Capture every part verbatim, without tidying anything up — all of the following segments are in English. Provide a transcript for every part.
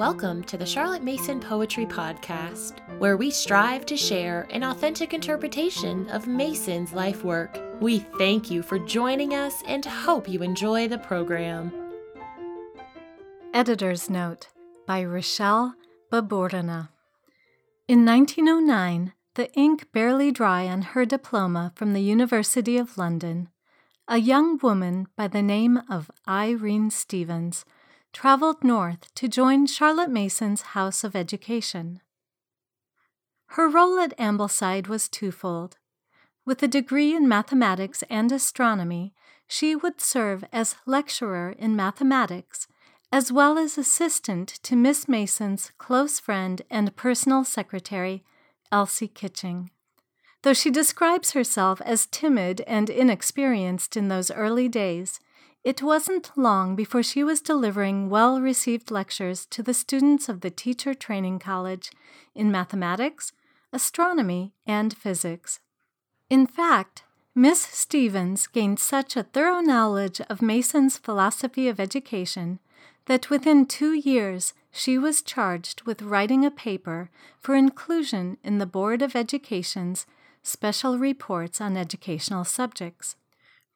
Welcome to the Charlotte Mason Poetry Podcast, where we strive to share an authentic interpretation of Mason's life work. We thank you for joining us and hope you enjoy the program. Editor's Note by Rochelle Babordana. In nineteen oh nine, the ink barely dry on her diploma from the University of London, a young woman by the name of Irene Stevens traveled north to join Charlotte Mason's House of Education. Her role at Ambleside was twofold. With a degree in mathematics and astronomy, she would serve as lecturer in mathematics, as well as assistant to Miss Mason's close friend and personal secretary, Elsie Kitching. Though she describes herself as timid and inexperienced in those early days, it wasn't long before she was delivering well-received lectures to the students of the Teacher Training College in mathematics, astronomy, and physics. In fact, Miss Stevens gained such a thorough knowledge of Mason's philosophy of education that within two years she was charged with writing a paper for inclusion in the Board of Education's Special Reports on Educational Subjects.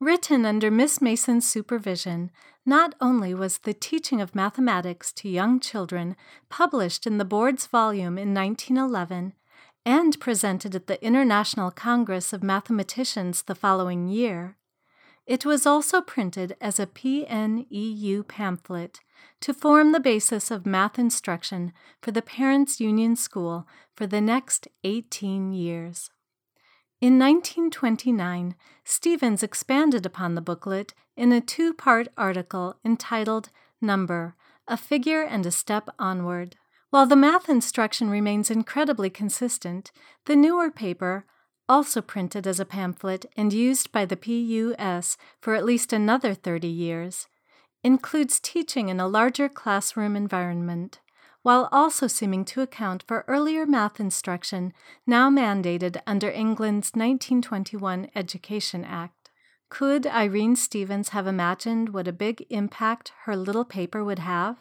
Written under Miss Mason's supervision, not only was the teaching of mathematics to young children published in the board's volume in nineteen eleven and presented at the International Congress of Mathematicians the following year, it was also printed as a P N E U pamphlet to form the basis of math instruction for the Parents' Union School for the next eighteen years. In nineteen twenty-nine, Stevens expanded upon the booklet in a two-part article entitled Number, A Figure and a Step Onward. While the math instruction remains incredibly consistent, the newer paper, also printed as a pamphlet and used by the P U S for at least another thirty years, includes teaching in a larger classroom environment, while also seeming to account for earlier math instruction now mandated under England's nineteen twenty-one Education Act. Could Irene Stevens have imagined what a big impact her little paper would have?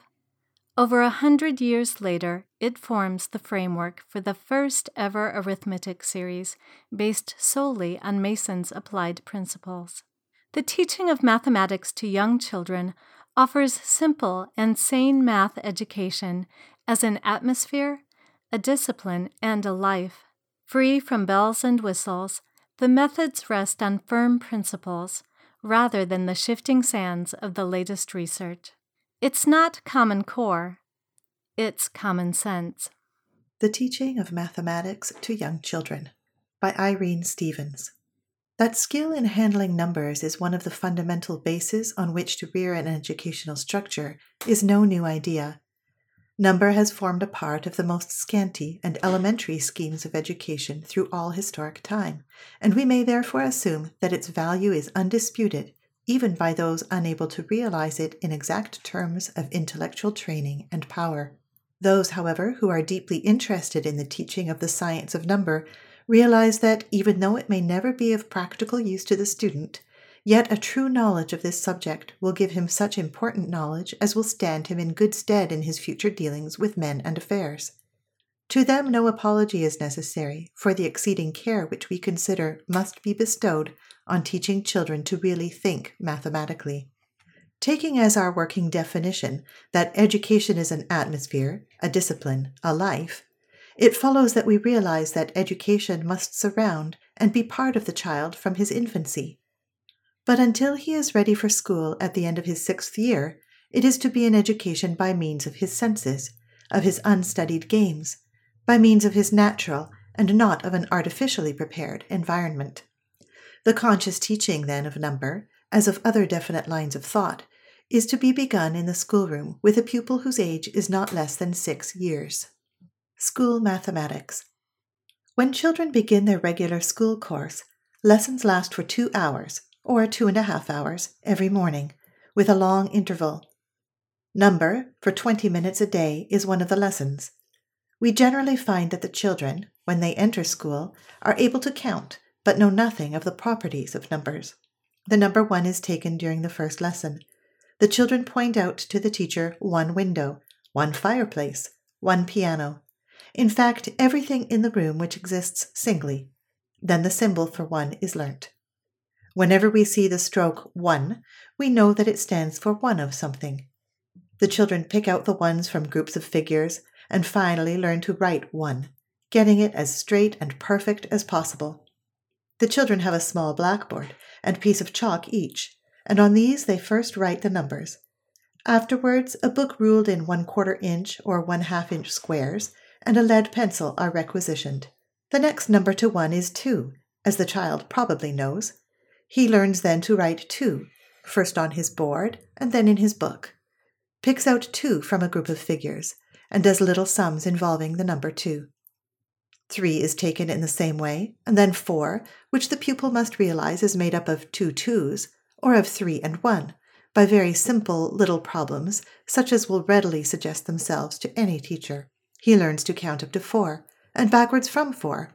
Over a hundred years later, it forms the framework for the first ever arithmetic series based solely on Mason's applied principles. The teaching of mathematics to young children offers simple and sane math education as an atmosphere, a discipline, and a life. Free from bells and whistles, the methods rest on firm principles rather than the shifting sands of the latest research. It's not Common Core, it's common sense. The Teaching of Mathematics to Young Children by Irene Stevens. That skill in handling numbers is one of the fundamental bases on which to rear an educational structure is no new idea. Number has formed a part of the most scanty and elementary schemes of education through all historic time, and we may therefore assume that its value is undisputed, even by those unable to realize it in exact terms of intellectual training and power. Those, however, who are deeply interested in the teaching of the science of number realize that, even though it may never be of practical use to the student, yet a true knowledge of this subject will give him such important knowledge as will stand him in good stead in his future dealings with men and affairs. To them no apology is necessary for the exceeding care which we consider must be bestowed on teaching children to really think mathematically. Taking as our working definition that education is an atmosphere, a discipline, a life, it follows that we realize that education must surround and be part of the child from his infancy. But until he is ready for school at the end of his sixth year, it is to be an education by means of his senses, of his unstudied games, by means of his natural and not of an artificially prepared environment. The conscious teaching, then, of number, as of other definite lines of thought, is to be begun in the schoolroom with a pupil whose age is not less than six years. School Mathematics. When children begin their regular school course, lessons last for two hours, or two and a half hours, every morning, with a long interval. Number, for twenty minutes a day, is one of the lessons. We generally find that the children, when they enter school, are able to count, but know nothing of the properties of numbers. The number one is taken during the first lesson. The children point out to the teacher one window, one fireplace, one piano, in fact, everything in the room which exists singly. Then the symbol for one is learnt. Whenever we see the stroke one, we know that it stands for one of something. The children pick out the ones from groups of figures and finally learn to write one, getting it as straight and perfect as possible. The children have a small blackboard and piece of chalk each, and on these they first write the numbers. Afterwards, a book ruled in one quarter inch or one half inch squares and a lead pencil are requisitioned. The next number to one is two, as the child probably knows. He learns then to write two, first on his board and then in his book. Picks out two from a group of figures and does little sums involving the number two. Three is taken in the same way, and then four, which the pupil must realize is made up of two twos, or of three and one, by very simple little problems, such as will readily suggest themselves to any teacher. He learns to count up to four, and backwards from four,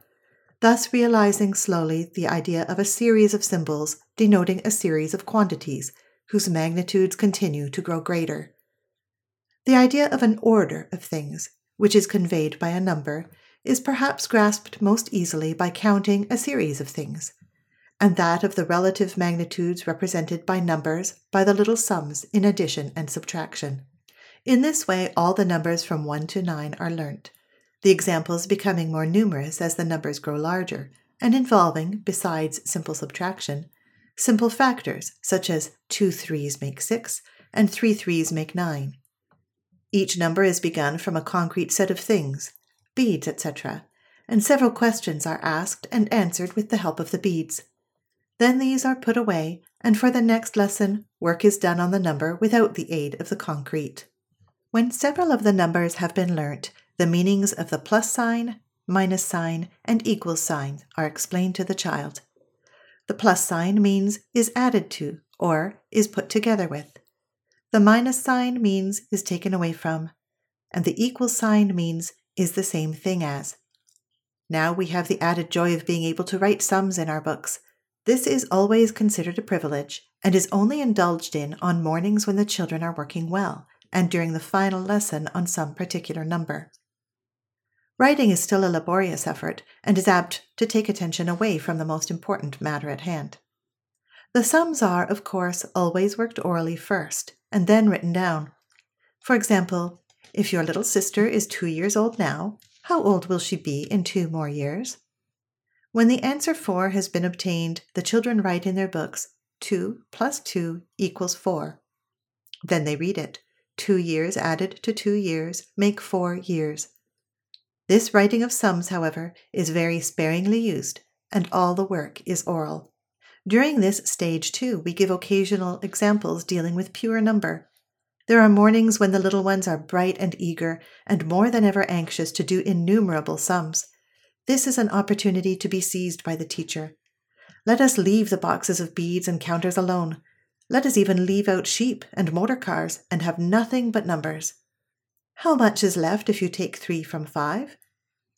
thus realizing slowly the idea of a series of symbols denoting a series of quantities, whose magnitudes continue to grow greater. The idea of an order of things, which is conveyed by a number, is perhaps grasped most easily by counting a series of things, and that of the relative magnitudes represented by numbers by the little sums in addition and subtraction. In this way, all the numbers from one to nine are learnt, the examples becoming more numerous as the numbers grow larger, and involving, besides simple subtraction, simple factors such as two threes make six and three threes make nine. Each number is begun from a concrete set of things, beads, et cetera, and several questions are asked and answered with the help of the beads. Then these are put away, and for the next lesson, work is done on the number without the aid of the concrete. When several of the numbers have been learnt, the meanings of the plus sign, minus sign, and equal sign are explained to the child. The plus sign means is added to, or is put together with. The minus sign means is taken away from, and the equal sign means is the same thing as. Now we have the added joy of being able to write sums in our books. This is always considered a privilege, and is only indulged in on mornings when the children are working well, and during the final lesson on some particular number. Writing is still a laborious effort and is apt to take attention away from the most important matter at hand. The sums are, of course, always worked orally first and then written down. For example, if your little sister is two years old now, how old will she be in two more years? When the answer four has been obtained, the children write in their books, two plus two equals four. Then they read it. Two years added to two years make four years. This writing of sums, however, is very sparingly used, and all the work is oral. During this stage, too, we give occasional examples dealing with pure number. There are mornings when the little ones are bright and eager, and more than ever anxious to do innumerable sums. This is an opportunity to be seized by the teacher. Let us leave the boxes of beads and counters alone. Let us even leave out sheep and motor cars and have nothing but numbers. How much is left if you take three from five?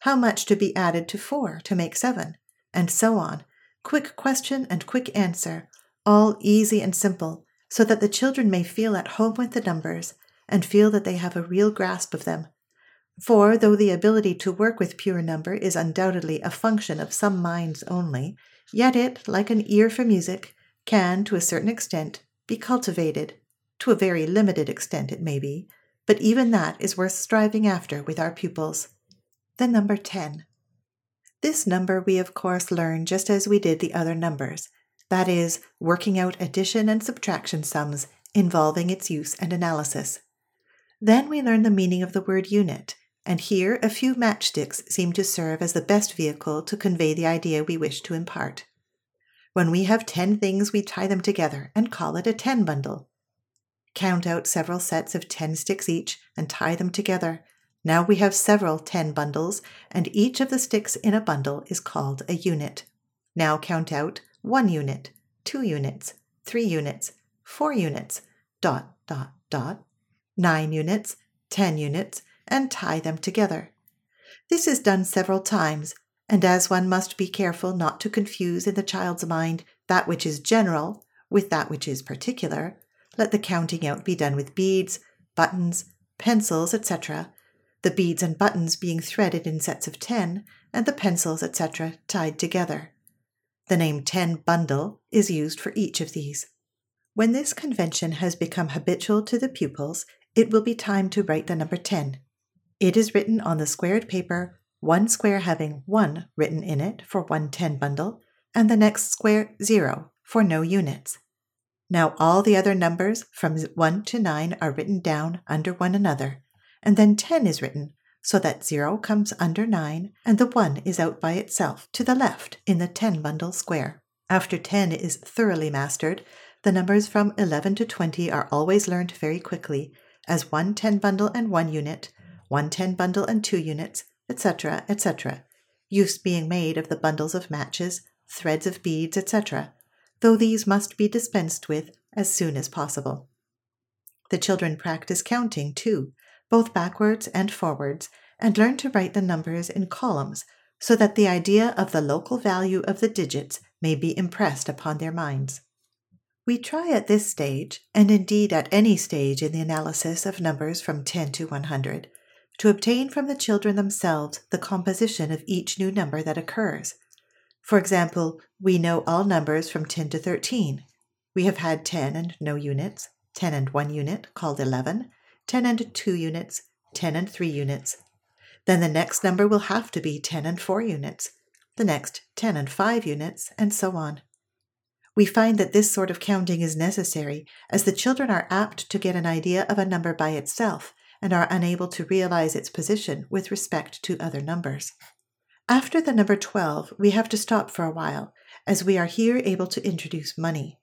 How much to be added to four to make seven? And so on. Quick question and quick answer, all easy and simple, so that the children may feel at home with the numbers and feel that they have a real grasp of them. For, though the ability to work with pure number is undoubtedly a function of some minds only, yet it, like an ear for music, can, to a certain extent, be cultivated, to a very limited extent it may be, but even that is worth striving after with our pupils. The number ten. This number we of course learn just as we did the other numbers, that is, working out addition and subtraction sums involving its use and analysis. Then we learn the meaning of the word unit, and here a few matchsticks seem to serve as the best vehicle to convey the idea we wish to impart. When we have ten things, we tie them together and call it a ten bundle. Count out several sets of ten sticks each and tie them together. Now we have several ten bundles, and each of the sticks in a bundle is called a unit. Now count out one unit, two units, three units, four units, dot, dot, dot, nine units, ten units, and tie them together. This is done several times, and as one must be careful not to confuse in the child's mind that which is general with that which is particular, let the counting out be done with beads, buttons, pencils, et cetera, the beads and buttons being threaded in sets of ten, and the pencils, et cetera, tied together. The name ten bundle is used for each of these. When this convention has become habitual to the pupils, it will be time to write the number ten. It is written on the squared paper, one square having one written in it for one ten bundle, and the next square zero for no units. Now all the other numbers from one to nine are written down under one another, and then ten is written, so that zero comes under nine and the one is out by itself to the left in the ten bundle square. After ten is thoroughly mastered, the numbers from eleven to twenty are always learned very quickly, as one ten bundle and one unit, one ten bundle and two units, et cetera, et cetera, use being made of the bundles of matches, threads of beads, et cetera, though these must be dispensed with as soon as possible. The children practice counting, too, both backwards and forwards, and learn to write the numbers in columns so that the idea of the local value of the digits may be impressed upon their minds. We try at this stage, and indeed at any stage in the analysis of numbers from ten to one hundred, to obtain from the children themselves the composition of each new number that occurs. For example, we know all numbers from ten to thirteen. We have had ten and no units, ten and one unit, called eleven, ten and two units, ten and three units. Then the next number will have to be ten and four units, the next ten and five units, and so on. We find that this sort of counting is necessary, as the children are apt to get an idea of a number by itself and are unable to realize its position with respect to other numbers. After the number twelve, we have to stop for a while, as we are here able to introduce money.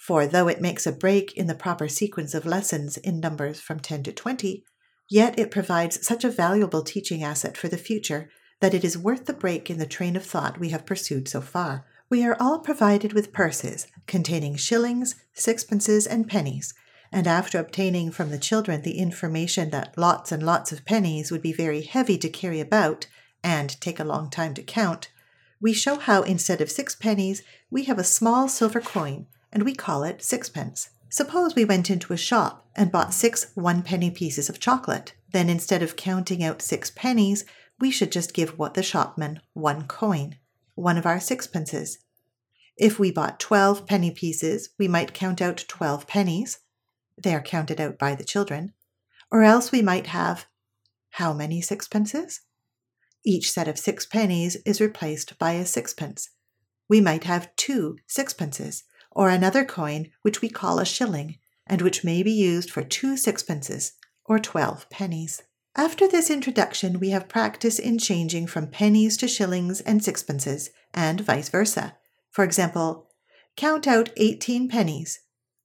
For though it makes a break in the proper sequence of lessons in numbers from ten to twenty, yet it provides such a valuable teaching asset for the future that it is worth the break in the train of thought we have pursued so far. We are all provided with purses containing shillings, sixpences, and pennies, and after obtaining from the children the information that lots and lots of pennies would be very heavy to carry about and take a long time to count, we show how instead of six pennies, we have a small silver coin, and we call it sixpence. Suppose we went into a shop and bought six one-penny pieces of chocolate. Then instead of counting out six pennies, we should just give what the shopman one coin, one of our sixpences. If we bought twelve penny pieces, we might count out twelve pennies. They are counted out by the children. Or else we might have how many sixpences? Each set of six pennies is replaced by a sixpence. We might have two sixpences, or another coin which we call a shilling, and which may be used for two sixpences, or twelve pennies. After this introduction, we have practice in changing from pennies to shillings and sixpences, and vice versa. For example, count out eighteen pennies.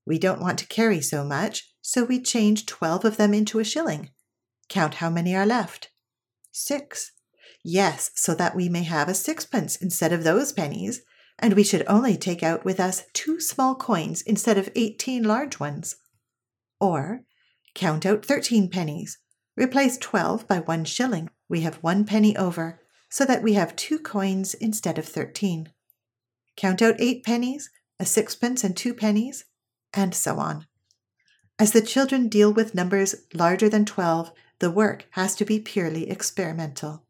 We don't want to carry so much, so we change twelve of them into a shilling. Count how many are left. Six. Yes, so that we may have a sixpence instead of those pennies, and we should only take out with us two small coins instead of eighteen large ones. Or, count out thirteen pennies. Replace twelve by one shilling. We have one penny over, so that we have two coins instead of thirteen. Count out eight pennies, a sixpence and two pennies, and so on. As the children deal with numbers larger than twelve, the work has to be purely experimental.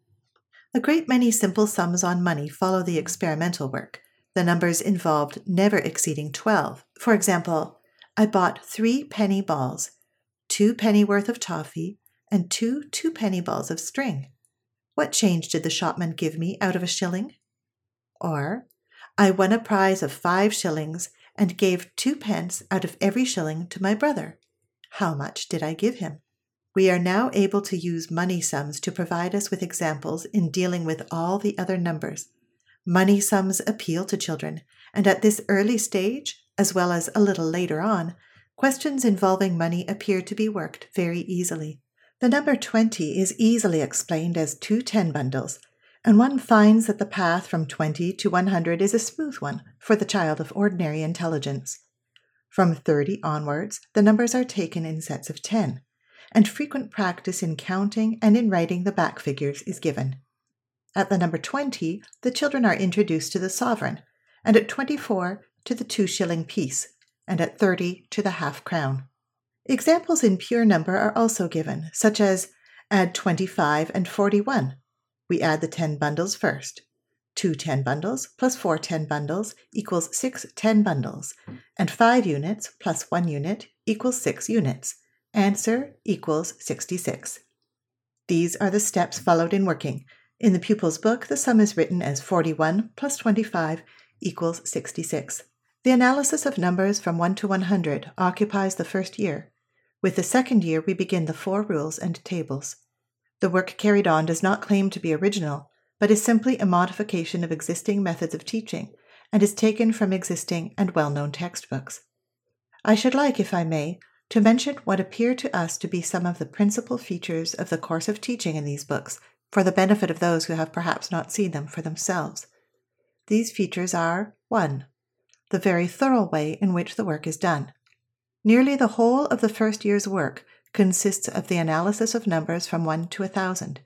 A great many simple sums on money follow the experimental work, the numbers involved never exceeding twelve. For example, I bought three penny balls, two penny worth of toffee, and two two penny balls of string. What change did the shopman give me out of a shilling? Or, I won a prize of five shillings and gave two pence out of every shilling to my brother. How much did I give him? We are now able to use money sums to provide us with examples in dealing with all the other numbers. Money sums appeal to children, and at this early stage, as well as a little later on, questions involving money appear to be worked very easily. The number twenty is easily explained as two ten bundles, and one finds that the path from twenty to one hundred is a smooth one for the child of ordinary intelligence. From thirty onwards, the numbers are taken in sets of ten, and frequent practice in counting and in writing the back figures is given. At the number twenty, the children are introduced to the sovereign, and at twenty-four to the two-shilling piece, and at thirty to the half-crown. Examples in pure number are also given, such as add twenty-five and forty-one. We add the ten bundles first. two ten bundles plus four ten bundles equals six ten bundles, and five units plus one unit equals six units. Answer equals sixty-six. These are the steps followed in working. In the pupil's book, the sum is written as forty-one plus twenty-five equals sixty-six. The analysis of numbers from one to one hundred occupies the first year. With the second year, we begin the four rules and tables. The work carried on does not claim to be original, but is simply a modification of existing methods of teaching and is taken from existing and well-known textbooks. I should like, if I may, to mention what appear to us to be some of the principal features of the course of teaching in these books, for the benefit of those who have perhaps not seen them for themselves. These features are one. The very thorough way in which the work is done. Nearly the whole of the first year's work consists of the analysis of numbers from one to one thousand,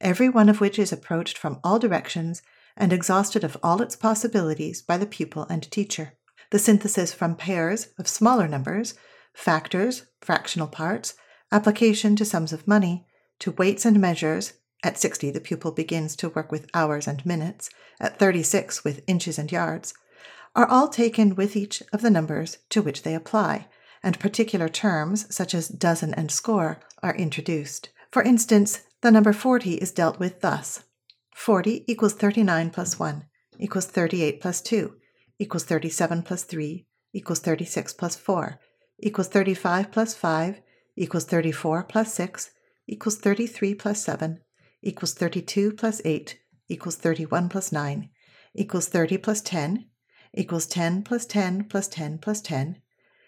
every one of which is approached from all directions and exhausted of all its possibilities by the pupil and teacher. The synthesis from pairs of smaller numbers, factors, fractional parts, application to sums of money, to weights and measures. At sixty, the pupil begins to work with hours and minutes, at thirty-six with inches and yards, are all taken with each of the numbers to which they apply, and particular terms, such as dozen and score, are introduced. For instance, the number forty is dealt with thus. forty equals thirty-nine plus one, equals thirty-eight plus two, equals thirty-seven plus three, equals thirty-six plus four, equals thirty-five plus five, equals thirty-four plus six, equals thirty-three plus seven, equals thirty-two plus eight, equals thirty-one plus nine, equals thirty plus ten, equals ten plus ten plus ten plus ten,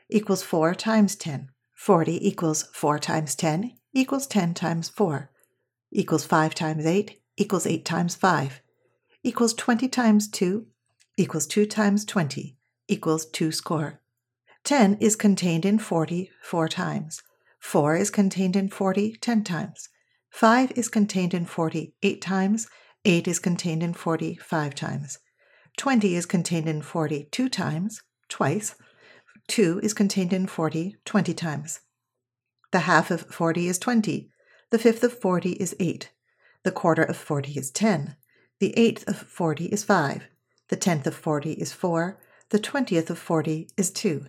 equals four times ten. forty equals four times ten, equals ten times four, equals five times eight, equals eight times five, equals twenty times two, equals two times twenty, equals two score. ten is contained in forty four times. four is contained in forty ten times. five is contained in forty eight times. eight is contained in forty five times. twenty is contained in forty two times, twice. two is contained in forty twenty times. The half of forty is twenty. The fifth of forty is eight. The quarter of forty is ten. The eighth of forty is five. The tenth of forty is four. The twentieth of forty is two.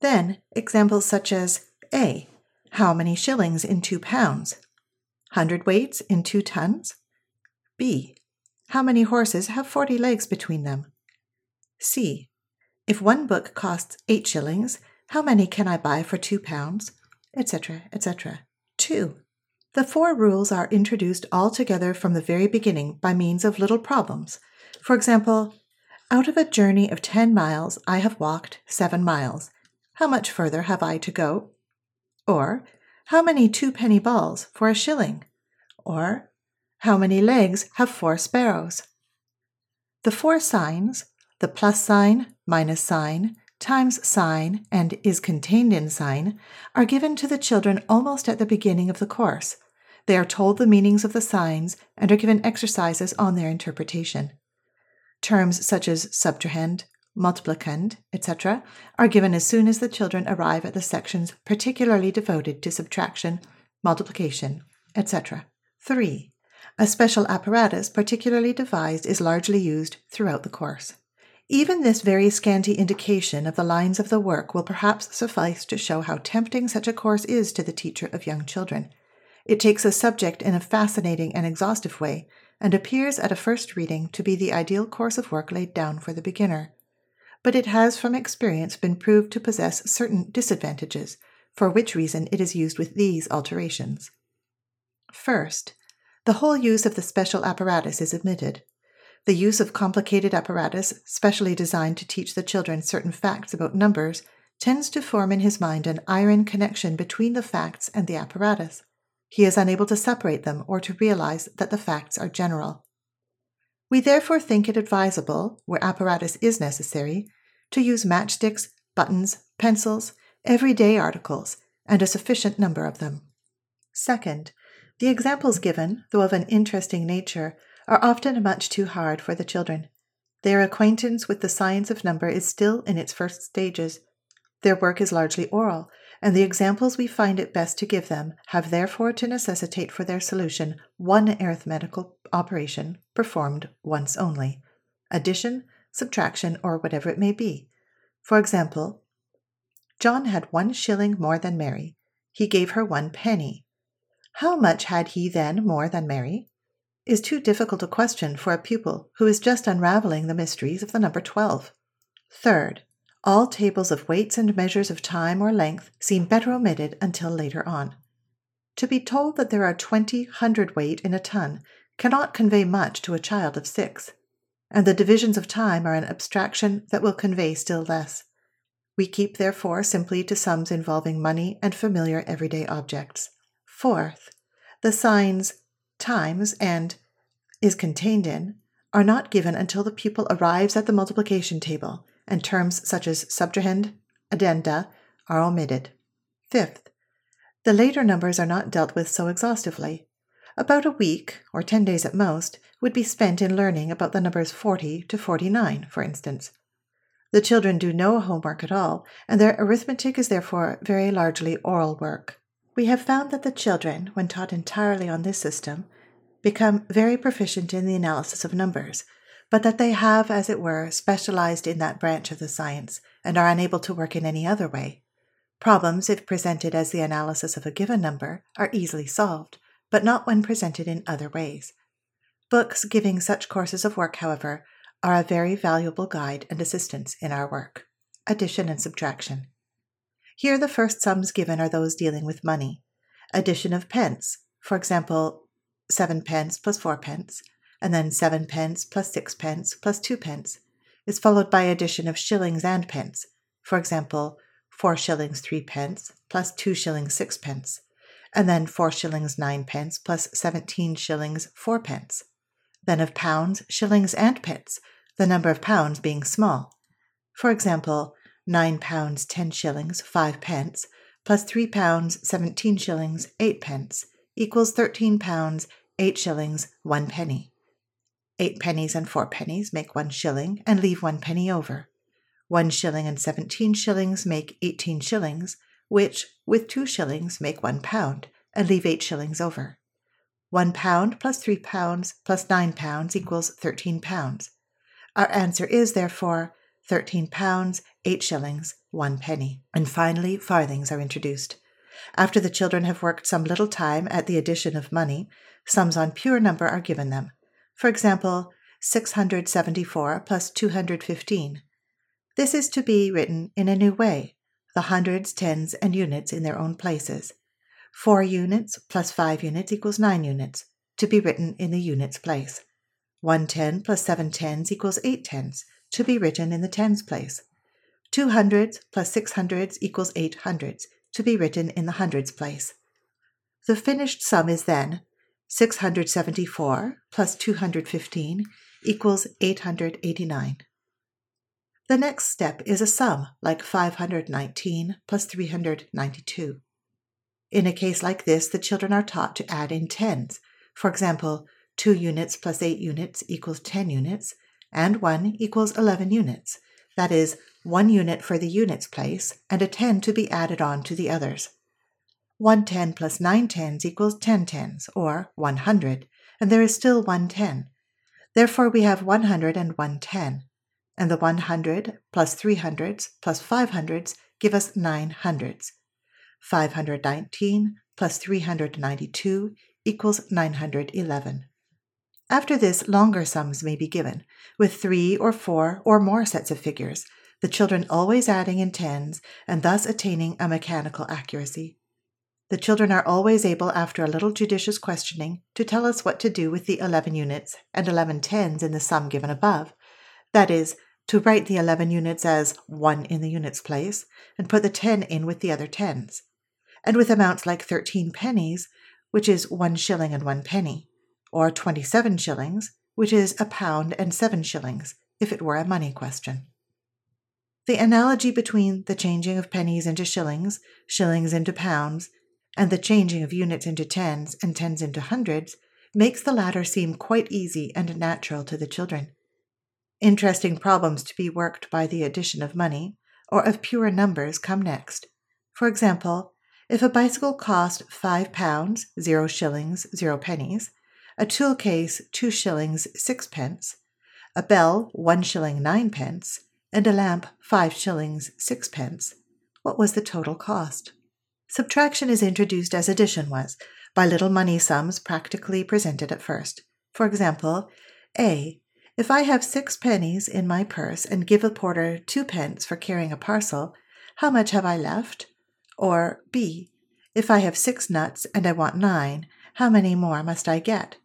Then, examples such as A. How many shillings in two pounds? hundredweights in two tons? B. How many horses have forty legs between them? C. If one book costs eight shillings, how many can I buy for two pounds? Etc., et cetera. two. The four rules are introduced altogether from the very beginning by means of little problems. For example, out of a journey of ten miles, I have walked seven miles. How much further have I to go? Or, how many two-penny balls for a shilling? Or, how many legs have four sparrows? The four signs, the plus sign, minus sign, times sign, and is contained in sign, are given to the children almost at the beginning of the course. They are told the meanings of the signs and are given exercises on their interpretation. Terms such as subtrahend, multiplicand, et cetera are given as soon as the children arrive at the sections particularly devoted to subtraction, multiplication, et cetera. three. A special apparatus particularly devised is largely used throughout the course. Even this very scanty indication of the lines of the work will perhaps suffice to show how tempting such a course is to the teacher of young children. It takes a subject in a fascinating and exhaustive way, and appears at a first reading to be the ideal course of work laid down for the beginner. But it has from experience been proved to possess certain disadvantages, for which reason it is used with these alterations. First, the whole use of the special apparatus is omitted. The use of complicated apparatus, specially designed to teach the children certain facts about numbers, tends to form in his mind an iron connection between the facts and the apparatus. He is unable to separate them or to realize that the facts are general. We therefore think it advisable, where apparatus is necessary, to use matchsticks, buttons, pencils, everyday articles, and a sufficient number of them. Second, the examples given, though of an interesting nature, are often much too hard for the children. Their acquaintance with the science of number is still in its first stages. Their work is largely oral, and the examples we find it best to give them have therefore to necessitate for their solution one arithmetical operation performed once only, addition, subtraction, or whatever it may be. For example, John had one shilling more than Mary. He gave her one penny. How much had he then more than Mary? Is too difficult a question for a pupil who is just unraveling the mysteries of the number twelve. Third, all tables of weights and measures of time or length seem better omitted until later on. To be told that there are twenty hundredweight in a ton cannot convey much to a child of six, and the divisions of time are an abstraction that will convey still less. We keep, therefore, simply to sums involving money and familiar everyday objects. Fourth, the signs times and is contained in are not given until the pupil arrives at the multiplication table, and terms such as subtrahend, addenda, are omitted. Fifth, the later numbers are not dealt with so exhaustively. About a week, or ten days at most, would be spent in learning about the numbers forty to forty-nine, for instance. The children do no homework at all, and their arithmetic is therefore very largely oral work. We have found that the children, when taught entirely on this system, become very proficient in the analysis of numbers, but that they have, as it were, specialized in that branch of the science and are unable to work in any other way. Problems, if presented as the analysis of a given number, are easily solved, but not when presented in other ways. Books giving such courses of work, however, are a very valuable guide and assistance in our work. Addition and subtraction. Here the first sums given are those dealing with money. Addition of pence, for example, seven pence plus four pence, and then seven pence plus six pence plus two pence, is followed by addition of shillings and pence, for example, four shillings three pence plus two shillings six pence, and then four shillings nine pence plus seventeen shillings four pence, then of pounds, shillings, and pence, the number of pounds being small, for example, nine pounds ten shillings five pence plus three pounds seventeen shillings eight pence equals thirteen pounds eight shillings one penny. Eight pennies and four pennies make one shilling and leave one penny over. One shilling and seventeen shillings make eighteen shillings, which, with two shillings, make one pound and leave eight shillings over. One pound plus three pounds plus nine pounds equals thirteen pounds. Our answer is, therefore, thirteen pounds, eight shillings, one penny. And finally, farthings are introduced. After the children have worked some little time at the addition of money, sums on pure number are given them. For example, six hundred seventy-four plus two hundred fifteen. This is to be written in a new way, the hundreds, tens, and units in their own places. Four units plus five units equals nine units, to be written in the units place. One ten plus seven tens equals eight tens, to be written in the tens place. Two hundreds plus six hundreds equals eight hundreds, to be written in the hundreds place. The finished sum is then six hundred seventy-four plus two hundred fifteen equals eight hundred eighty-nine. The next step is a sum like five hundred nineteen plus three hundred ninety-two. In a case like this, the children are taught to add in tens. For example, two units plus eight units equals ten units, and one equals eleven units. That is, one unit for the units place, and a ten to be added on to the others. One ten plus nine tens equals ten tens, or one hundred, and there is still one ten. Therefore we have one hundred and one ten, and the one hundred plus three hundreds plus five hundreds give us nine hundreds. Five hundred nineteen plus three hundred ninety-two equals nine hundred eleven. After this, longer sums may be given, with three or four or more sets of figures, the children always adding in tens, and thus attaining a mechanical accuracy. The children are always able, after a little judicious questioning, to tell us what to do with the eleven units and eleven tens in the sum given above, that is, to write the eleven units as one in the units place, and put the ten in with the other tens, and with amounts like thirteen pennies, which is one shilling and one penny, or twenty-seven shillings, which is a pound and seven shillings, if it were a money question. The analogy between the changing of pennies into shillings, shillings into pounds, and the changing of units into tens and tens into hundreds makes the latter seem quite easy and natural to the children. Interesting problems to be worked by the addition of money, or of pure numbers come next. For example, if a bicycle cost five pounds, zero shillings, zero pennies, a tool case, two shillings, six pence, a bell, one shilling, nine pence, and a lamp, five shillings, six pence, what was the total cost? Subtraction is introduced as addition was, by little money sums practically presented at first. For example, A. If I have six pennies in my purse and give a porter two pence for carrying a parcel, how much have I left? Or B. If I have six nuts and I want nine, how many more must I get?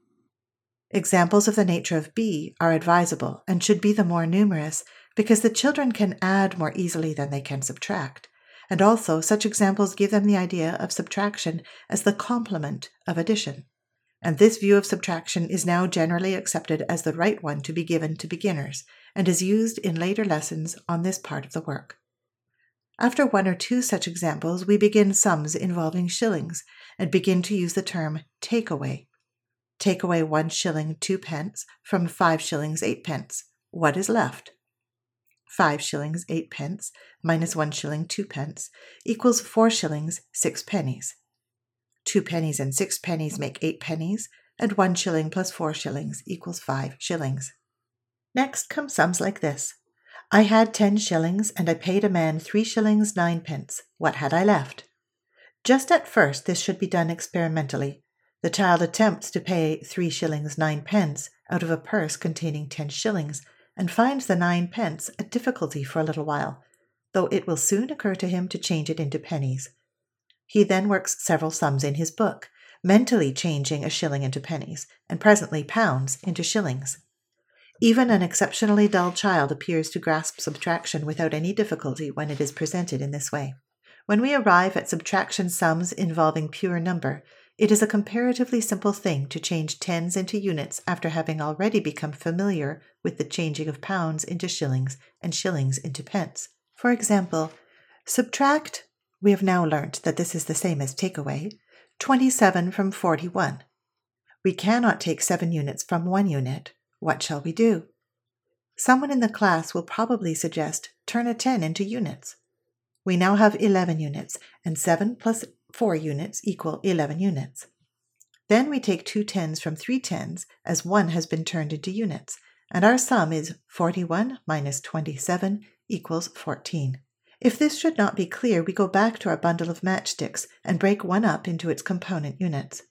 Examples of the nature of B are advisable and should be the more numerous because the children can add more easily than they can subtract, and also such examples give them the idea of subtraction as the complement of addition. And this view of subtraction is now generally accepted as the right one to be given to beginners, and is used in later lessons on this part of the work. After one or two such examples, we begin sums involving shillings, and begin to use the term takeaway. Take away one shilling two pence from five shillings eight pence. What is left? Five shillings eight pence minus one shilling two pence equals four shillings six pennies. Two pennies and six pennies make eight pennies, and one shilling plus four shillings equals five shillings. Next come sums like this. I had ten shillings, and I paid a man three shillings nine pence. What had I left? Just at first this should be done experimentally. The child attempts to pay three shillings nine pence out of a purse containing ten shillings, and finds the nine pence a difficulty for a little while, though it will soon occur to him to change it into pennies. He then works several sums in his book, mentally changing a shilling into pennies, and presently pounds into shillings. Even an exceptionally dull child appears to grasp subtraction without any difficulty when it is presented in this way. When we arrive at subtraction sums involving pure number, it is a comparatively simple thing to change tens into units after having already become familiar with the changing of pounds into shillings and shillings into pence. For example, subtract We have now learnt that this is the same as takeaway, twenty-seven from forty-one. We cannot take seven units from one unit. What shall we do? Someone in the class will probably suggest turn a ten into units. We now have eleven units, and seven plus four units equal eleven units. Then we take two tens from three tens, as one has been turned into units, and our sum is forty-one minus twenty-seven equals fourteen. If this should not be clear, we go back to our bundle of matchsticks and break one up into its component units.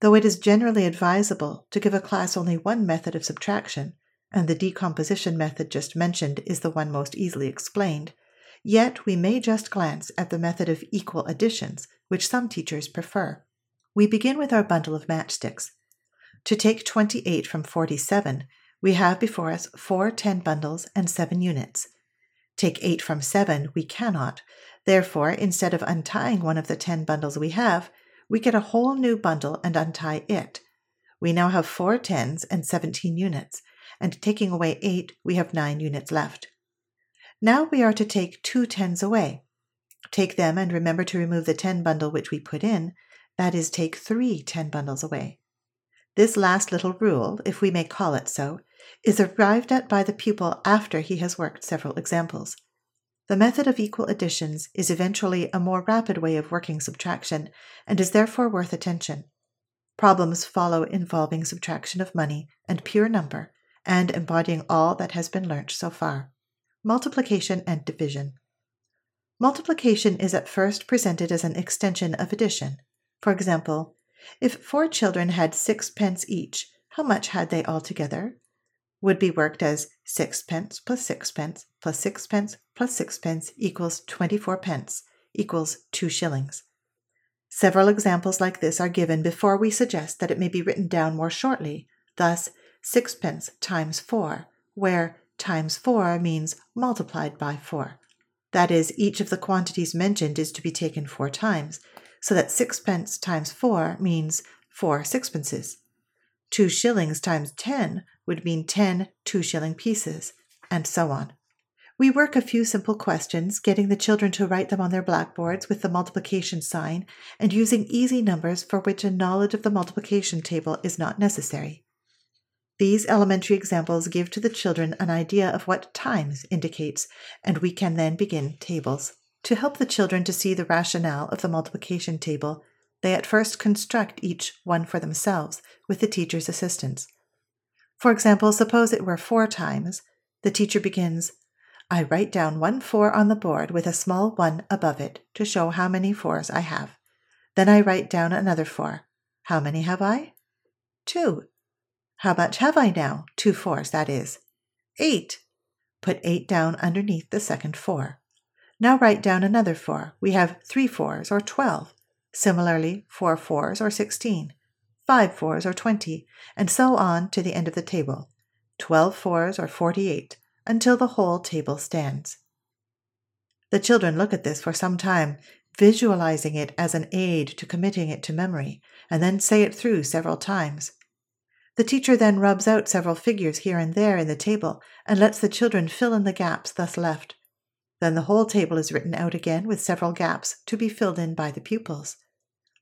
Though it is generally advisable to give a class only one method of subtraction, and the decomposition method just mentioned is the one most easily explained, yet we may just glance at the method of equal additions, which some teachers prefer. We begin with our bundle of matchsticks. To take twenty-eight from forty-seven, we have before us four ten bundles and seven units. Take eight from seven, we cannot. Therefore, instead of untying one of the ten bundles we have, we get a whole new bundle and untie it. We now have four tens and seventeen units, and taking away eight, we have nine units left. Now we are to take two tens away. Take them and remember to remove the ten bundle which we put in, that is, take three ten bundles away. This last little rule, if we may call it so, is arrived at by the pupil after he has worked several examples. The method of equal additions is eventually a more rapid way of working subtraction, and is therefore worth attention. Problems follow involving subtraction of money and pure number, and embodying all that has been learnt so far. Multiplication and division. Multiplication is at first presented as an extension of addition. For example, if four children had sixpence each, how much had they altogether? Would be worked as sixpence plus sixpence plus sixpence plus sixpence equals twenty-four pence equals two shillings. Several examples like this are given before we suggest that it may be written down more shortly, thus sixpence times four, where times four means multiplied by four. That is, each of the quantities mentioned is to be taken four times, so that sixpence times four means four sixpences. Two shillings times ten would mean ten two-shilling pieces, and so on. We work a few simple questions, getting the children to write them on their blackboards with the multiplication sign, and using easy numbers for which a knowledge of the multiplication table is not necessary. These elementary examples give to the children an idea of what times indicates, and we can then begin tables. To help the children to see the rationale of the multiplication table, they at first construct each one for themselves with the teacher's assistance. For example, suppose it were four times. The teacher begins, "I write down one four on the board with a small one above it to show how many fours I have. Then I write down another four. How many have I? Two. How much have I now? Two fours, that is. Eight. Put eight down underneath the second four. Now write down another four. We have three fours, or twelve. Similarly, four fours, or sixteen. Five fours, or twenty, and so on to the end of the table. Twelve fours, or forty-eight, until the whole table stands." The children look at this for some time, visualizing it as an aid to committing it to memory, and then say it through several times. The teacher then rubs out several figures here and there in the table and lets the children fill in the gaps thus left. Then the whole table is written out again with several gaps to be filled in by the pupils.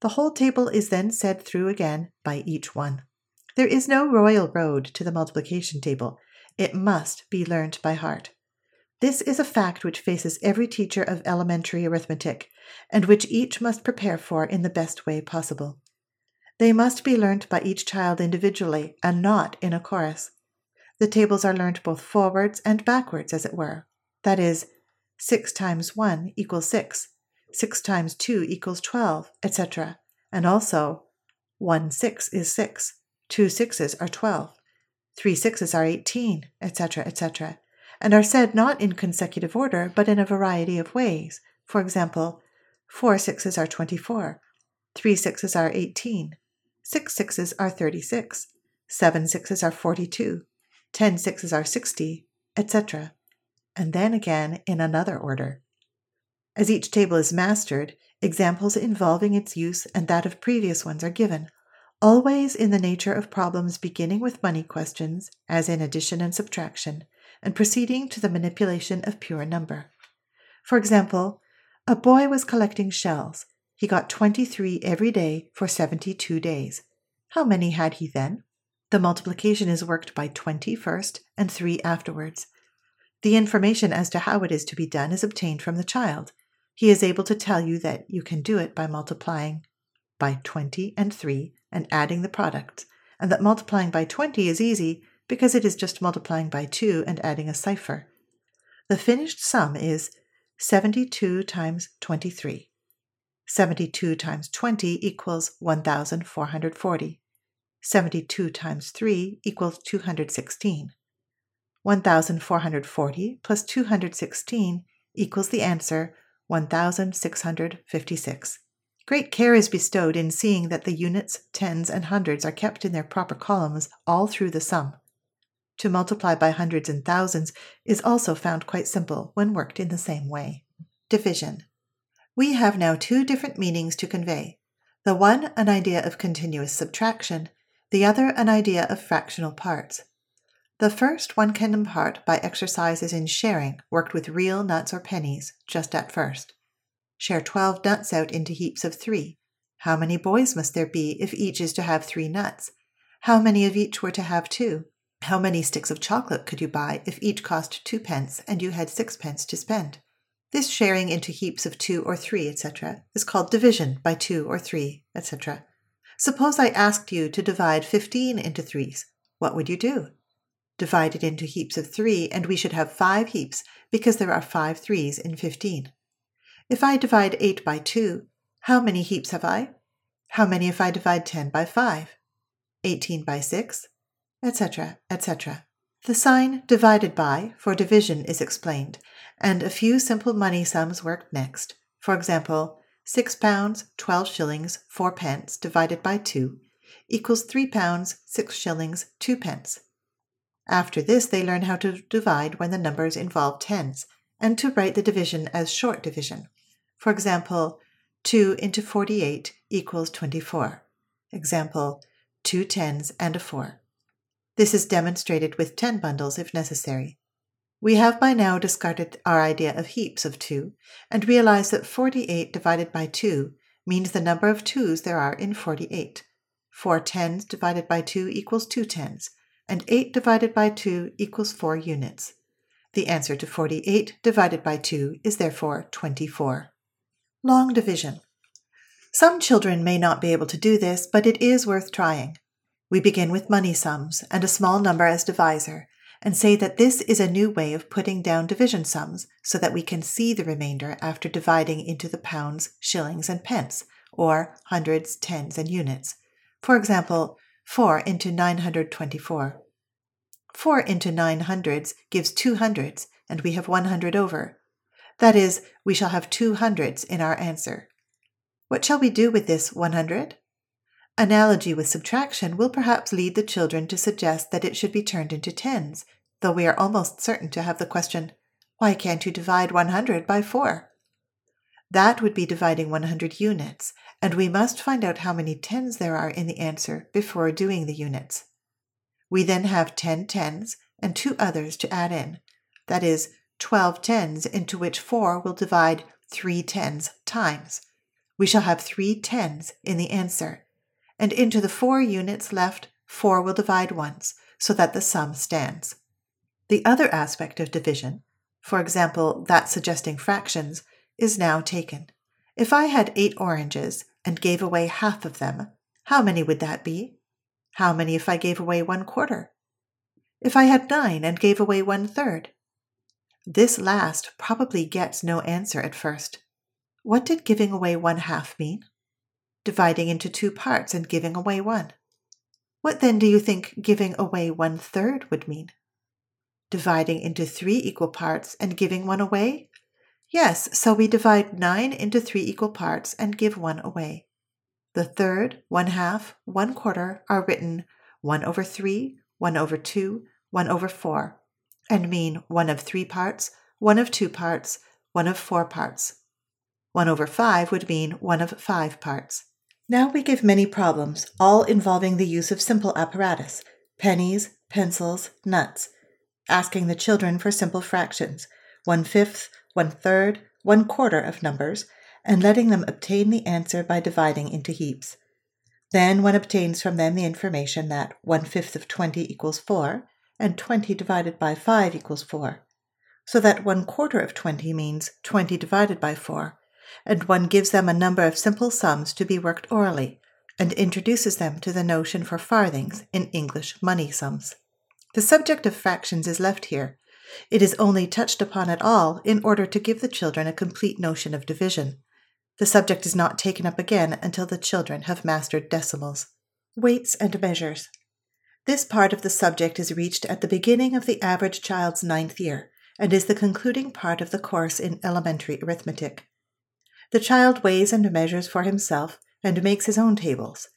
The whole table is then said through again by each one. There is no royal road to the multiplication table. It must be learned by heart. This is a fact which faces every teacher of elementary arithmetic, and which each must prepare for in the best way possible. They must be learnt by each child individually, and not in a chorus. The tables are learnt both forwards and backwards, as it were. That is, six times one equals six, six times two equals twelve, et cetera, and also one six is six, two sixes are twelve, three sixes are eighteen, et cetera, et cetera, and are said not in consecutive order, but in a variety of ways. For example, four sixes are twenty-four, three sixes are eighteen, six sixes are thirty-six, seven sixes are forty-two, ten sixes are sixty, et cetera, and then again in another order. As each table is mastered, examples involving its use and that of previous ones are given, always in the nature of problems beginning with money questions, as in addition and subtraction, and proceeding to the manipulation of pure number. For example, a boy was collecting shells. He got twenty-three every day for seventy-two days. How many had he then? The multiplication is worked by twenty first and three afterwards. The information as to how it is to be done is obtained from the child. He is able to tell you that you can do it by multiplying by twenty and three and adding the products, and that multiplying by twenty is easy because it is just multiplying by two and adding a cipher. The finished sum is seventy-two times twenty-three. seventy-two times twenty equals one thousand four hundred forty. seventy-two times three equals two hundred sixteen. one thousand four hundred forty plus two hundred sixteen equals the answer one thousand six hundred fifty-six. Great care is bestowed in seeing that the units, tens, and hundreds are kept in their proper columns all through the sum. To multiply by hundreds and thousands is also found quite simple when worked in the same way. Division. We have now two different meanings to convey. The one, an idea of continuous subtraction, the other, an idea of fractional parts. The first one can impart by exercises in sharing, worked with real nuts or pennies, just at first. Share twelve nuts out into heaps of three. How many boys must there be if each is to have three nuts? How many of each were to have two? How many sticks of chocolate could you buy if each cost two pence and you had sixpence to spend? This sharing into heaps of two or three, et cetera, is called division by two or three, et cetera. Suppose I asked you to divide fifteen into threes. What would you do? Divide it into heaps of three, and we should have five heaps because there are five threes in fifteen. If I divide eight by two, how many heaps have I? How many if I divide ten by five? eighteen by six, et cetera, et cetera. The sign divided by for division is explained, and a few simple money sums worked next. For example, six pounds, twelve shillings, four pence divided by two equals three pounds, six shillings, two pence. After this, they learn how to divide when the numbers involve tens, and to write the division as short division. For example, two into forty-eight equals twenty-four. Example, two tens and a four. This is demonstrated with ten bundles if necessary. We have by now discarded our idea of heaps of two, and realize that forty-eight divided by two means the number of twos there are in forty-eight. Four tens divided by two equals two tens. and eight divided by two equals four units. The answer to forty-eight divided by two is therefore twenty-four. Long division. Some children may not be able to do this, but it is worth trying. We begin with money sums and a small number as divisor, and say that this is a new way of putting down division sums so that we can see the remainder after dividing into the pounds, shillings, and pence, or hundreds, tens, and units. For example, four into nine hundred twenty-four. four into nine hundreds gives two hundreds, and we have one hundred over. That is, we shall have two hundreds in our answer. What shall we do with this one hundred? Analogy with subtraction will perhaps lead the children to suggest that it should be turned into tens, though we are almost certain to have the question, why can't you divide one hundred by four? That would be dividing one hundred units, and we must find out how many tens there are in the answer before doing the units. We then have ten tens and two others to add in, that is, twelve tens into which four will divide three tens times. We shall have three tens in the answer, and into the four units left, four will divide once, so that the sum stands. The other aspect of division, for example, that suggesting fractions, is now taken. If I had eight oranges and gave away half of them, how many would that be? How many if I gave away one quarter? If I had nine and gave away one third? This last probably gets no answer at first. What did giving away one half mean? Dividing into two parts and giving away one. What then do you think giving away one third would mean? Dividing into three equal parts and giving one away? Yes, so we divide nine into three equal parts and give one away. The third, one half, one quarter are written one over three, one over two, one over four, and mean one of three parts, one of two parts, one of four parts. One over five would mean one of five parts. Now we give many problems, all involving the use of simple apparatus, pennies, pencils, nuts, asking the children for simple fractions, one-fifth, one-third, one-quarter of numbers, and letting them obtain the answer by dividing into heaps. Then one obtains from them the information that one-fifth of twenty equals four, and twenty divided by five equals four, so that one-quarter of twenty means twenty divided by four, and one gives them a number of simple sums to be worked orally, and introduces them to the notion for farthings in English money sums. The subject of fractions is left here. It is only touched upon at all in order to give the children a complete notion of division. The subject is not taken up again until the children have mastered decimals. Weights and measures. This part of the subject is reached at the beginning of the average child's ninth year, and is the concluding part of the course in elementary arithmetic. The child weighs and measures for himself, and makes his own tables.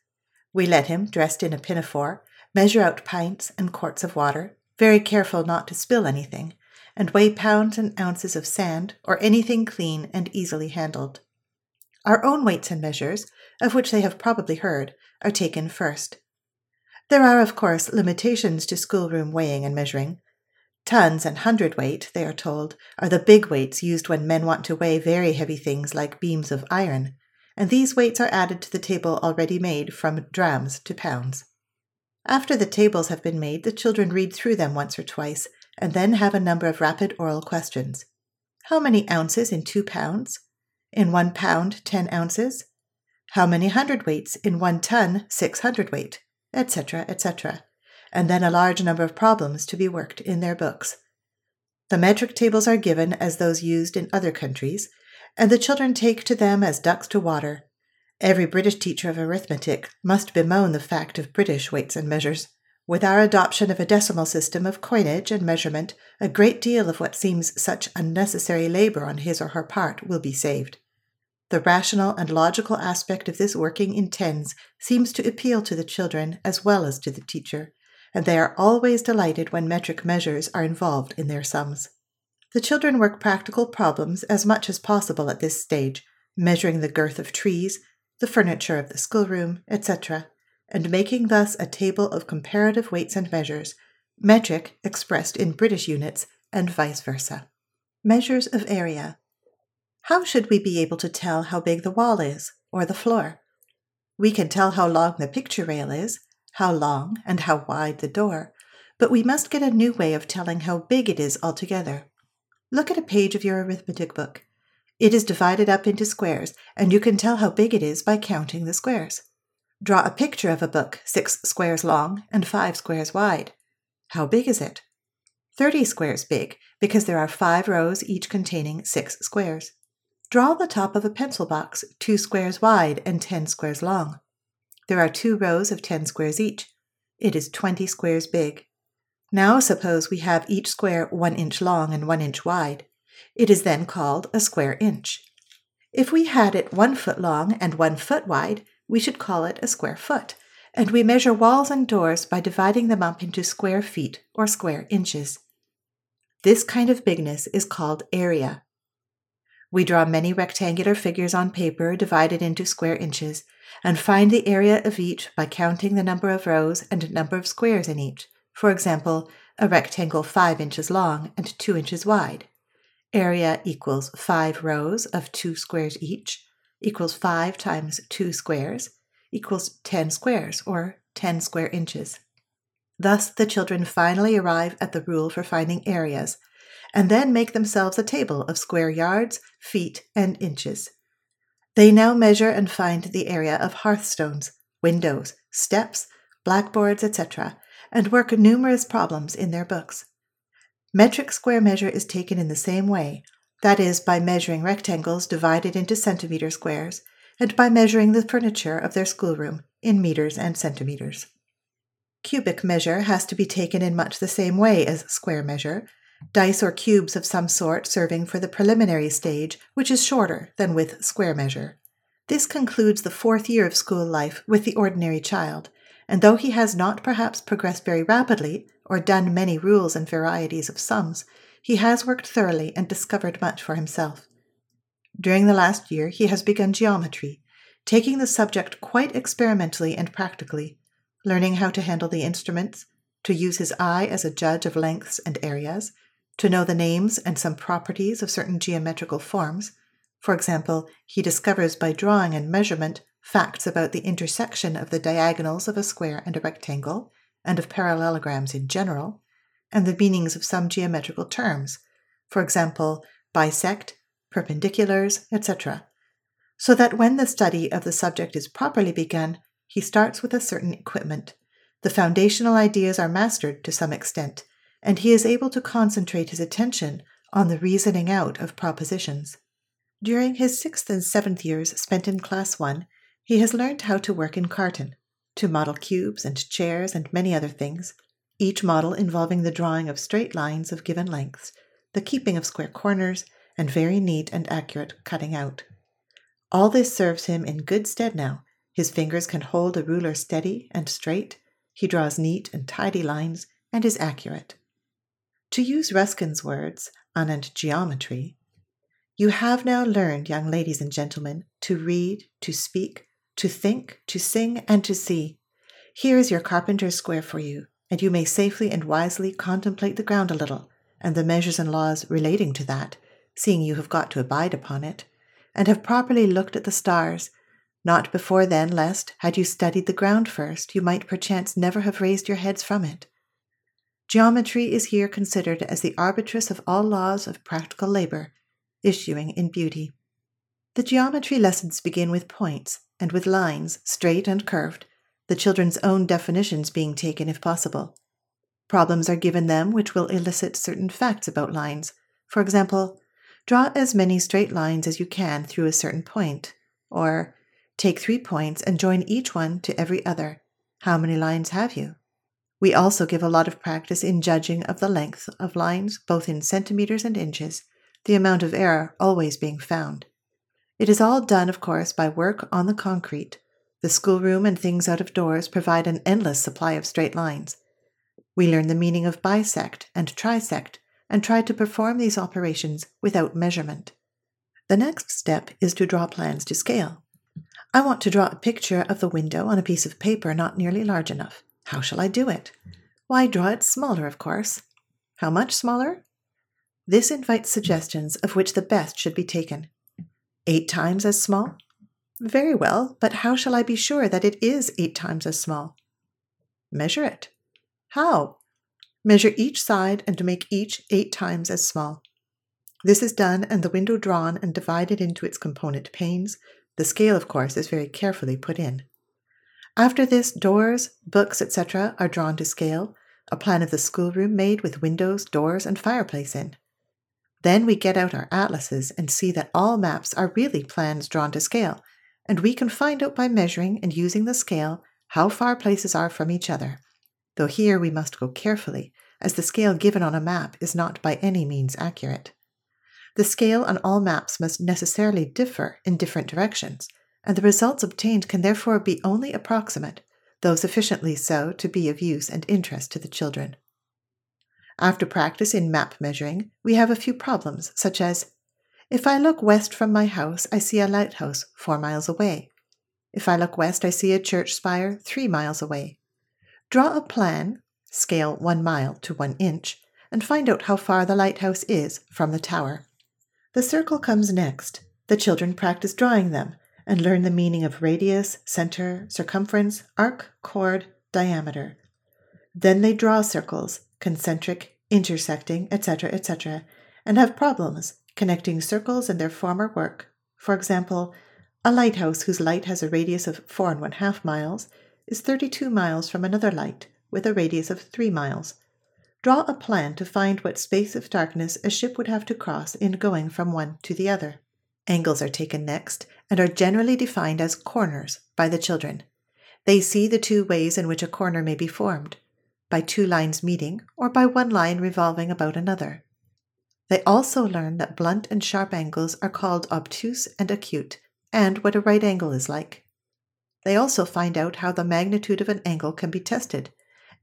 We let him, dressed in a pinafore, measure out pints and quarts of water, very careful not to spill anything, and weigh pounds and ounces of sand, or anything clean and easily handled. Our own weights and measures, of which they have probably heard, are taken first. There are, of course, limitations to schoolroom weighing and measuring. Tons and hundredweight, they are told, are the big weights used when men want to weigh very heavy things like beams of iron, and these weights are added to the table already made from drams to pounds. After the tables have been made, the children read through them once or twice, and then have a number of rapid oral questions. How many ounces in two pounds? In one pound, ten ounces? How many hundredweights in one ton, six hundredweight? Etc., et cetera, and then a large number of problems to be worked in their books. The metric tables are given as those used in other countries, and the children take to them as ducks to water. Every British teacher of arithmetic must bemoan the fact of British weights and measures. With our adoption of a decimal system of coinage and measurement, a great deal of what seems such unnecessary labor on his or her part will be saved. The rational and logical aspect of this working in tens seems to appeal to the children as well as to the teacher, and they are always delighted when metric measures are involved in their sums. The children work practical problems as much as possible at this stage, measuring the girth of trees, the furniture of the schoolroom, et cetera, and making thus a table of comparative weights and measures, metric expressed in British units, and vice versa. Measures of area. How should we be able to tell how big the wall is, or the floor? We can tell how long the picture rail is, how long and how wide the door, but we must get a new way of telling how big it is altogether. Look at a page of your arithmetic book. It is divided up into squares, and you can tell how big it is by counting the squares. Draw a picture of a book six squares long and five squares wide. How big is it? Thirty squares big, because there are five rows each containing six squares. Draw the top of a pencil box two squares wide and ten squares long. There are two rows of ten squares each. It is twenty squares big. Now suppose we have each square one inch long and one inch wide. It is then called a square inch. If we had it one foot long and one foot wide, we should call it a square foot, and we measure walls and doors by dividing them up into square feet or square inches. This kind of bigness is called area. We draw many rectangular figures on paper divided into square inches, and find the area of each by counting the number of rows and number of squares in each. For example, a rectangle five inches long and two inches wide. Area equals five rows of two squares each, equals five times two squares, equals ten squares, or ten square inches. Thus, the children finally arrive at the rule for finding areas, and then make themselves a table of square yards, feet, and inches. They now measure and find the area of hearthstones, windows, steps, blackboards, et cetera, and work numerous problems in their books. Metric square measure is taken in the same way, that is, by measuring rectangles divided into centimeter squares, and by measuring the furniture of their schoolroom in meters and centimeters. Cubic measure has to be taken in much the same way as square measure, dice or cubes of some sort serving for the preliminary stage, which is shorter than with square measure. This concludes the fourth year of school life with the ordinary child, and though he has not perhaps progressed very rapidly, or done many rules and varieties of sums, he has worked thoroughly and discovered much for himself. During the last year he has begun geometry, taking the subject quite experimentally and practically, learning how to handle the instruments, to use his eye as a judge of lengths and areas, to know the names and some properties of certain geometrical forms. For example, he discovers by drawing and measurement facts about the intersection of the diagonals of a square and a rectangle, and of parallelograms in general, and the meanings of some geometrical terms, for example, bisect, perpendiculars, et cetera, so that when the study of the subject is properly begun, he starts with a certain equipment. The foundational ideas are mastered to some extent, and he is able to concentrate his attention on the reasoning out of propositions. During his sixth and seventh years spent in Class one, he has learned how to work in carton, to model cubes and chairs and many other things, each model involving the drawing of straight lines of given lengths, the keeping of square corners, and very neat and accurate cutting out. All this serves him in good stead now. His fingers can hold a ruler steady and straight, he draws neat and tidy lines, and is accurate. To use Ruskin's words, anent geometry, you have now learned, young ladies and gentlemen, to read, to speak, to think, to sing, and to see. Here is your carpenter's square for you, and you may safely and wisely contemplate the ground a little, and the measures and laws relating to that, seeing you have got to abide upon it, and have properly looked at the stars, not before then, lest, had you studied the ground first, you might perchance never have raised your heads from it. Geometry is here considered as the arbitress of all laws of practical labor, issuing in beauty. The geometry lessons begin with points, and with lines, straight and curved, the children's own definitions being taken if possible. Problems are given them which will elicit certain facts about lines. For example, draw as many straight lines as you can through a certain point, or take three points and join each one to every other. How many lines have you? We also give a lot of practice in judging of the length of lines, both in centimeters and inches, the amount of error always being found. It is all done, of course, by work on the concrete. The schoolroom and things out of doors provide an endless supply of straight lines. We learn the meaning of bisect and trisect, and try to perform these operations without measurement. The next step is to draw plans to scale. I want to draw a picture of the window on a piece of paper not nearly large enough. How shall I do it? Why, draw it smaller, of course. How much smaller? This invites suggestions of which the best should be taken. Eight times as small? Very well, but how shall I be sure that it is eight times as small? Measure it. How? Measure each side and make each eight times as small. This is done and the window drawn and divided into its component panes. The scale, of course, is very carefully put in. After this, doors, books, et cetera are drawn to scale, a plan of the schoolroom made with windows, doors, and fireplace in. Then we get out our atlases and see that all maps are really plans drawn to scale, and we can find out by measuring and using the scale how far places are from each other, though here we must go carefully, as the scale given on a map is not by any means accurate. The scale on all maps must necessarily differ in different directions, and the results obtained can therefore be only approximate, though sufficiently so to be of use and interest to the children. After practice in map measuring, we have a few problems, such as, if I look west from my house, I see a lighthouse four miles away. If I look west, I see a church spire three miles away. Draw a plan, scale one mile to one inch, and find out how far the lighthouse is from the tower. The circle comes next. The children practice drawing them and learn the meaning of radius, center, circumference, arc, chord, diameter. Then they draw circles, concentric, intersecting, et cetera, et cetera, and have problems connecting circles in their former work. For example, a lighthouse whose light has a radius of four and one half miles is thirty-two miles from another light with a radius of three miles. Draw a plan to find what space of darkness a ship would have to cross in going from one to the other. Angles are taken next and are generally defined as corners by the children. They see the two ways in which a corner may be formed, by two lines meeting or by one line revolving about another. They also learn that blunt and sharp angles are called obtuse and acute, and what a right angle is like. They also find out how the magnitude of an angle can be tested,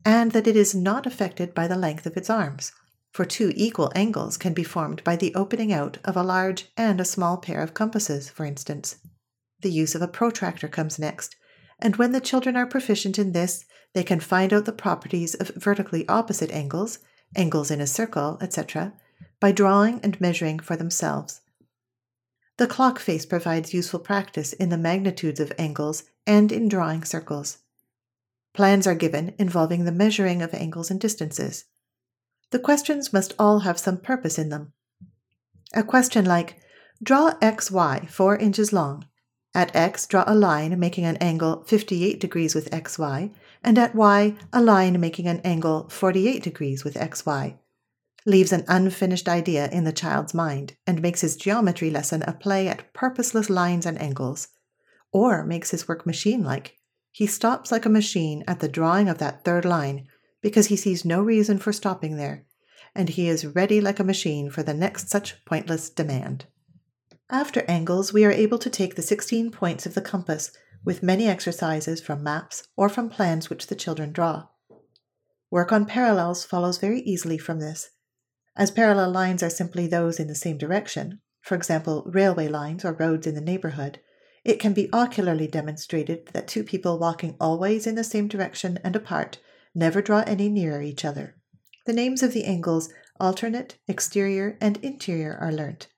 and that it is not affected by the length of its arms, for two equal angles can be formed by the opening out of a large and a small pair of compasses, for instance. The use of a protractor comes next, and when the children are proficient in this, they can find out the properties of vertically opposite angles, angles in a circle, et cetera, by drawing and measuring for themselves. The clock face provides useful practice in the magnitudes of angles and in drawing circles. Plans are given involving the measuring of angles and distances. The questions must all have some purpose in them. A question like, draw X Y four inches long. At X, draw a line making an angle fifty-eight degrees with X Y, and at Y, a line making an angle forty-eight degrees with X Y. Leaves an unfinished idea in the child's mind and makes his geometry lesson a play at purposeless lines and angles, or makes his work machine-like. He stops like a machine at the drawing of that third line because he sees no reason for stopping there, and he is ready like a machine for the next such pointless demand. After angles, we are able to take the sixteen points of the compass with many exercises from maps or from plans which the children draw. Work on parallels follows very easily from this, as parallel lines are simply those in the same direction, for example, railway lines or roads in the neighborhood. It can be ocularly demonstrated that two people walking always in the same direction and apart never draw any nearer each other. The names of the angles, alternate, exterior, and interior, are learnt.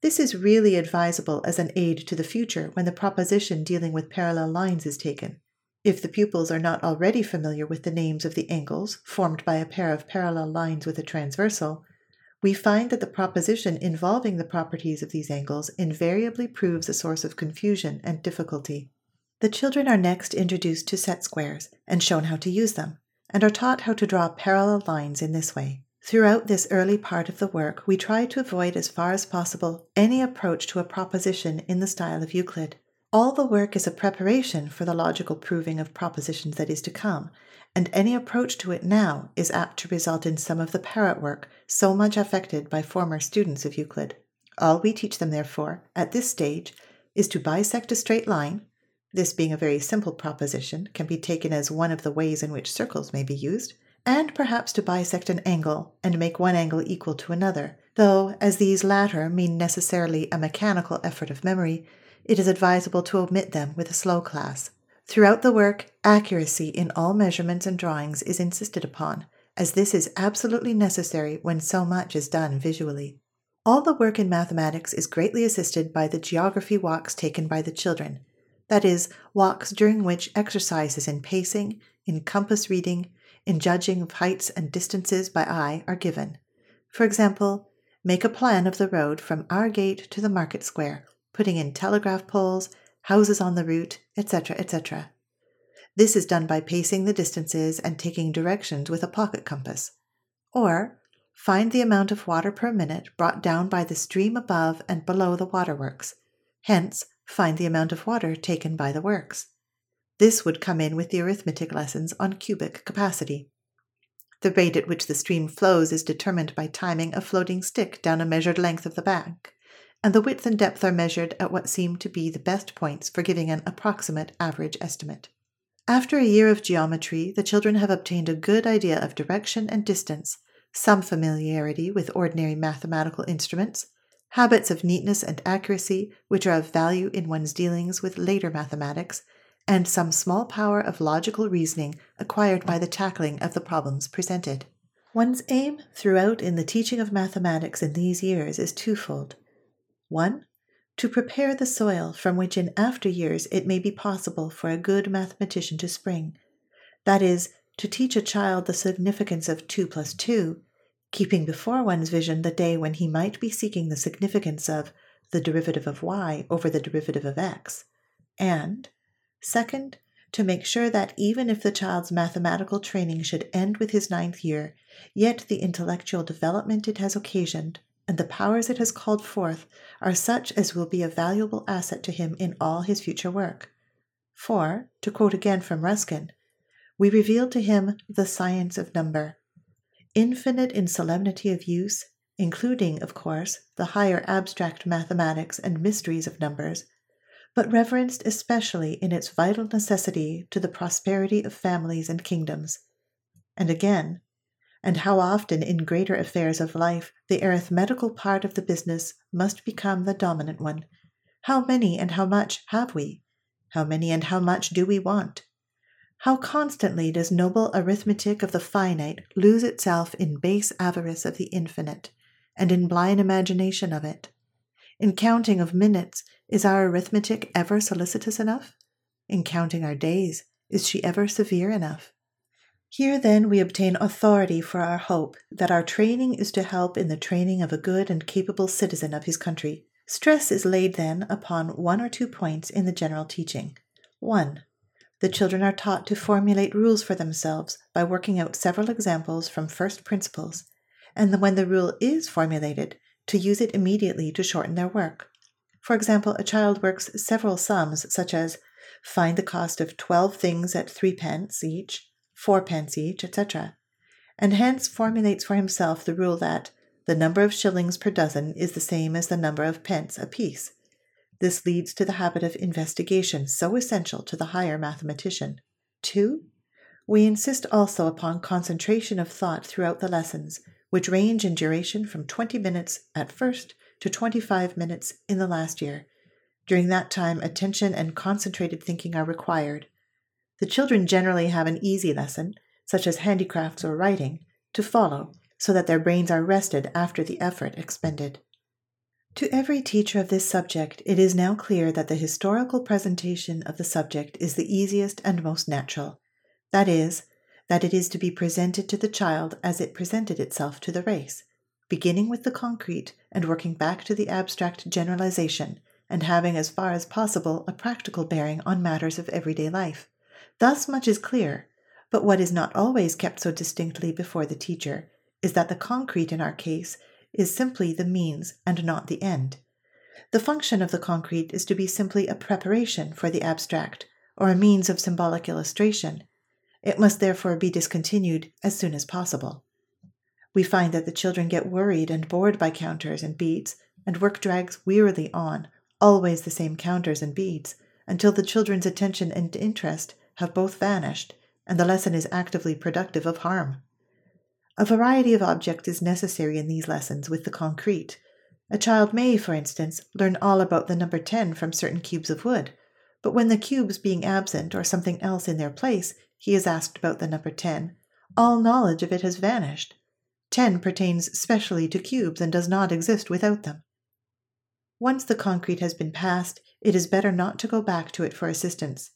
This is really advisable as an aid to the future when the proposition dealing with parallel lines is taken. If the pupils are not already familiar with the names of the angles formed by a pair of parallel lines with a transversal, we find that the proposition involving the properties of these angles invariably proves a source of confusion and difficulty. The children are next introduced to set squares and shown how to use them, and are taught how to draw parallel lines in this way. Throughout this early part of the work, we try to avoid as far as possible any approach to a proposition in the style of Euclid. All the work is a preparation for the logical proving of propositions that is to come, and any approach to it now is apt to result in some of the parrot work so much affected by former students of Euclid. All we teach them, therefore, at this stage, is to bisect a straight line. This being a very simple proposition, can be taken as one of the ways in which circles may be used, and perhaps to bisect an angle and make one angle equal to another, though, as these latter mean necessarily a mechanical effort of memory, it is advisable to omit them with a slow class. Throughout the work, accuracy in all measurements and drawings is insisted upon, as this is absolutely necessary when so much is done visually. All the work in mathematics is greatly assisted by the geography walks taken by the children, that is, walks during which exercises in pacing, in compass reading, in judging of heights and distances by eye are given. For example, make a plan of the road from our gate to the market square, putting in telegraph poles, houses on the route, et cetera, et cetera. This is done by pacing the distances and taking directions with a pocket compass. Or, find the amount of water per minute brought down by the stream above and below the waterworks. Hence, find the amount of water taken by the works. This would come in with the arithmetic lessons on cubic capacity. The rate at which the stream flows is determined by timing a floating stick down a measured length of the bank, and the width and depth are measured at what seem to be the best points for giving an approximate average estimate. After a year of geometry, the children have obtained a good idea of direction and distance, some familiarity with ordinary mathematical instruments, habits of neatness and accuracy which are of value in one's dealings with later mathematics, and some small power of logical reasoning acquired by the tackling of the problems presented. One's aim throughout in the teaching of mathematics in these years is twofold. One, to prepare the soil from which in after years it may be possible for a good mathematician to spring, that is, to teach a child the significance of two plus two, keeping before one's vision the day when he might be seeking the significance of the derivative of y over the derivative of x, and, second, to make sure that even if the child's mathematical training should end with his ninth year, yet the intellectual development it has occasioned and the powers it has called forth are such as will be a valuable asset to him in all his future work. For, to quote again from Ruskin, we revealed to him the science of number, infinite in solemnity of use, including, of course, the higher abstract mathematics and mysteries of numbers, but reverenced especially in its vital necessity to the prosperity of families and kingdoms. And again, and how often in greater affairs of life the arithmetical part of the business must become the dominant one. How many and how much have we? How many and how much do we want? How constantly does noble arithmetic of the finite lose itself in base avarice of the infinite, and in blind imagination of it? In counting of minutes, is our arithmetic ever solicitous enough? In counting our days, is she ever severe enough? Here, then, we obtain authority for our hope that our training is to help in the training of a good and capable citizen of his country. Stress is laid, then, upon one or two points in the general teaching. One, the children are taught to formulate rules for themselves by working out several examples from first principles, and when the rule is formulated, to use it immediately to shorten their work. For example, a child works several sums, such as find the cost of twelve things at threepence each, fourpence each, et cetera, and hence formulates for himself the rule that the number of shillings per dozen is the same as the number of pence apiece. This leads to the habit of investigation so essential to the higher mathematician. Two, we insist also upon concentration of thought throughout the lessons, which range in duration from twenty minutes at first to twenty-five minutes in the last year. During that time, attention and concentrated thinking are required. The children generally have an easy lesson, such as handicrafts or writing, to follow, so that their brains are rested after the effort expended. To every teacher of this subject, it is now clear that the historical presentation of the subject is the easiest and most natural. That is, that it is to be presented to the child as it presented itself to the race, beginning with the concrete and working back to the abstract generalization, and having as far as possible a practical bearing on matters of everyday life. Thus much is clear, but what is not always kept so distinctly before the teacher is that the concrete in our case is simply the means and not the end. The function of the concrete is to be simply a preparation for the abstract, or a means of symbolic illustration. It must therefore be discontinued as soon as possible. We find that the children get worried and bored by counters and beads, and work drags wearily on, always the same counters and beads, until the children's attention and interest have both vanished, and the lesson is actively productive of harm. A variety of objects is necessary in these lessons with the concrete. A child may, for instance, learn all about the number ten from certain cubes of wood, but when the cubes being absent or something else in their place, he is asked about the number ten, all knowledge of it has vanished. Ten pertains specially to cubes and does not exist without them. Once the concrete has been passed, it is better not to go back to it for assistance.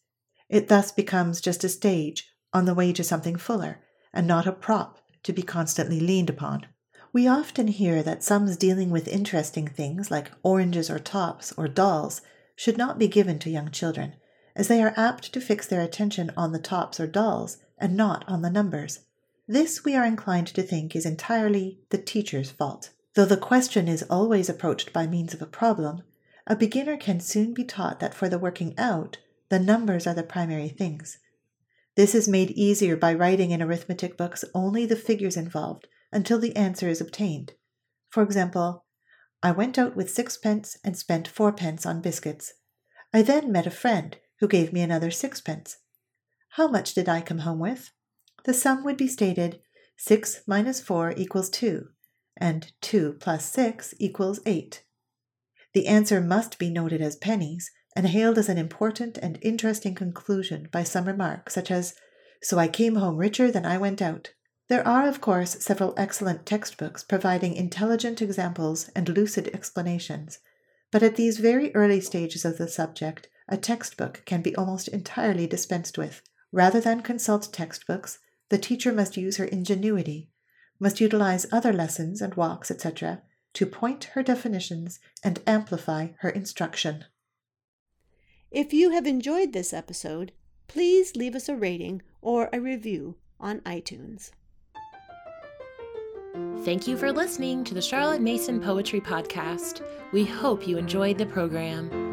It thus becomes just a stage on the way to something fuller, and not a prop to be constantly leaned upon. We often hear that sums dealing with interesting things like oranges or tops or dolls should not be given to young children, as they are apt to fix their attention on the tops or dolls and not on the numbers. This, we are inclined to think, is entirely the teacher's fault. Though the question is always approached by means of a problem, a beginner can soon be taught that for the working out, the numbers are the primary things. This is made easier by writing in arithmetic books only the figures involved, until the answer is obtained. For example, I went out with sixpence and spent fourpence on biscuits. I then met a friend who gave me another sixpence. How much did I come home with? The sum would be stated six minus four equals two, and two plus six equals eight. The answer must be noted as pennies and hailed as an important and interesting conclusion by some remark, such as, "So I came home richer than I went out." There are, of course, several excellent textbooks providing intelligent examples and lucid explanations, but at these very early stages of the subject, a textbook can be almost entirely dispensed with. Rather than consult textbooks, the teacher must use her ingenuity, must utilize other lessons and walks, et cetera, to point her definitions and amplify her instruction. If you have enjoyed this episode, please leave us a rating or a review on iTunes. Thank you for listening to the Charlotte Mason Poetry Podcast. We hope you enjoyed the program.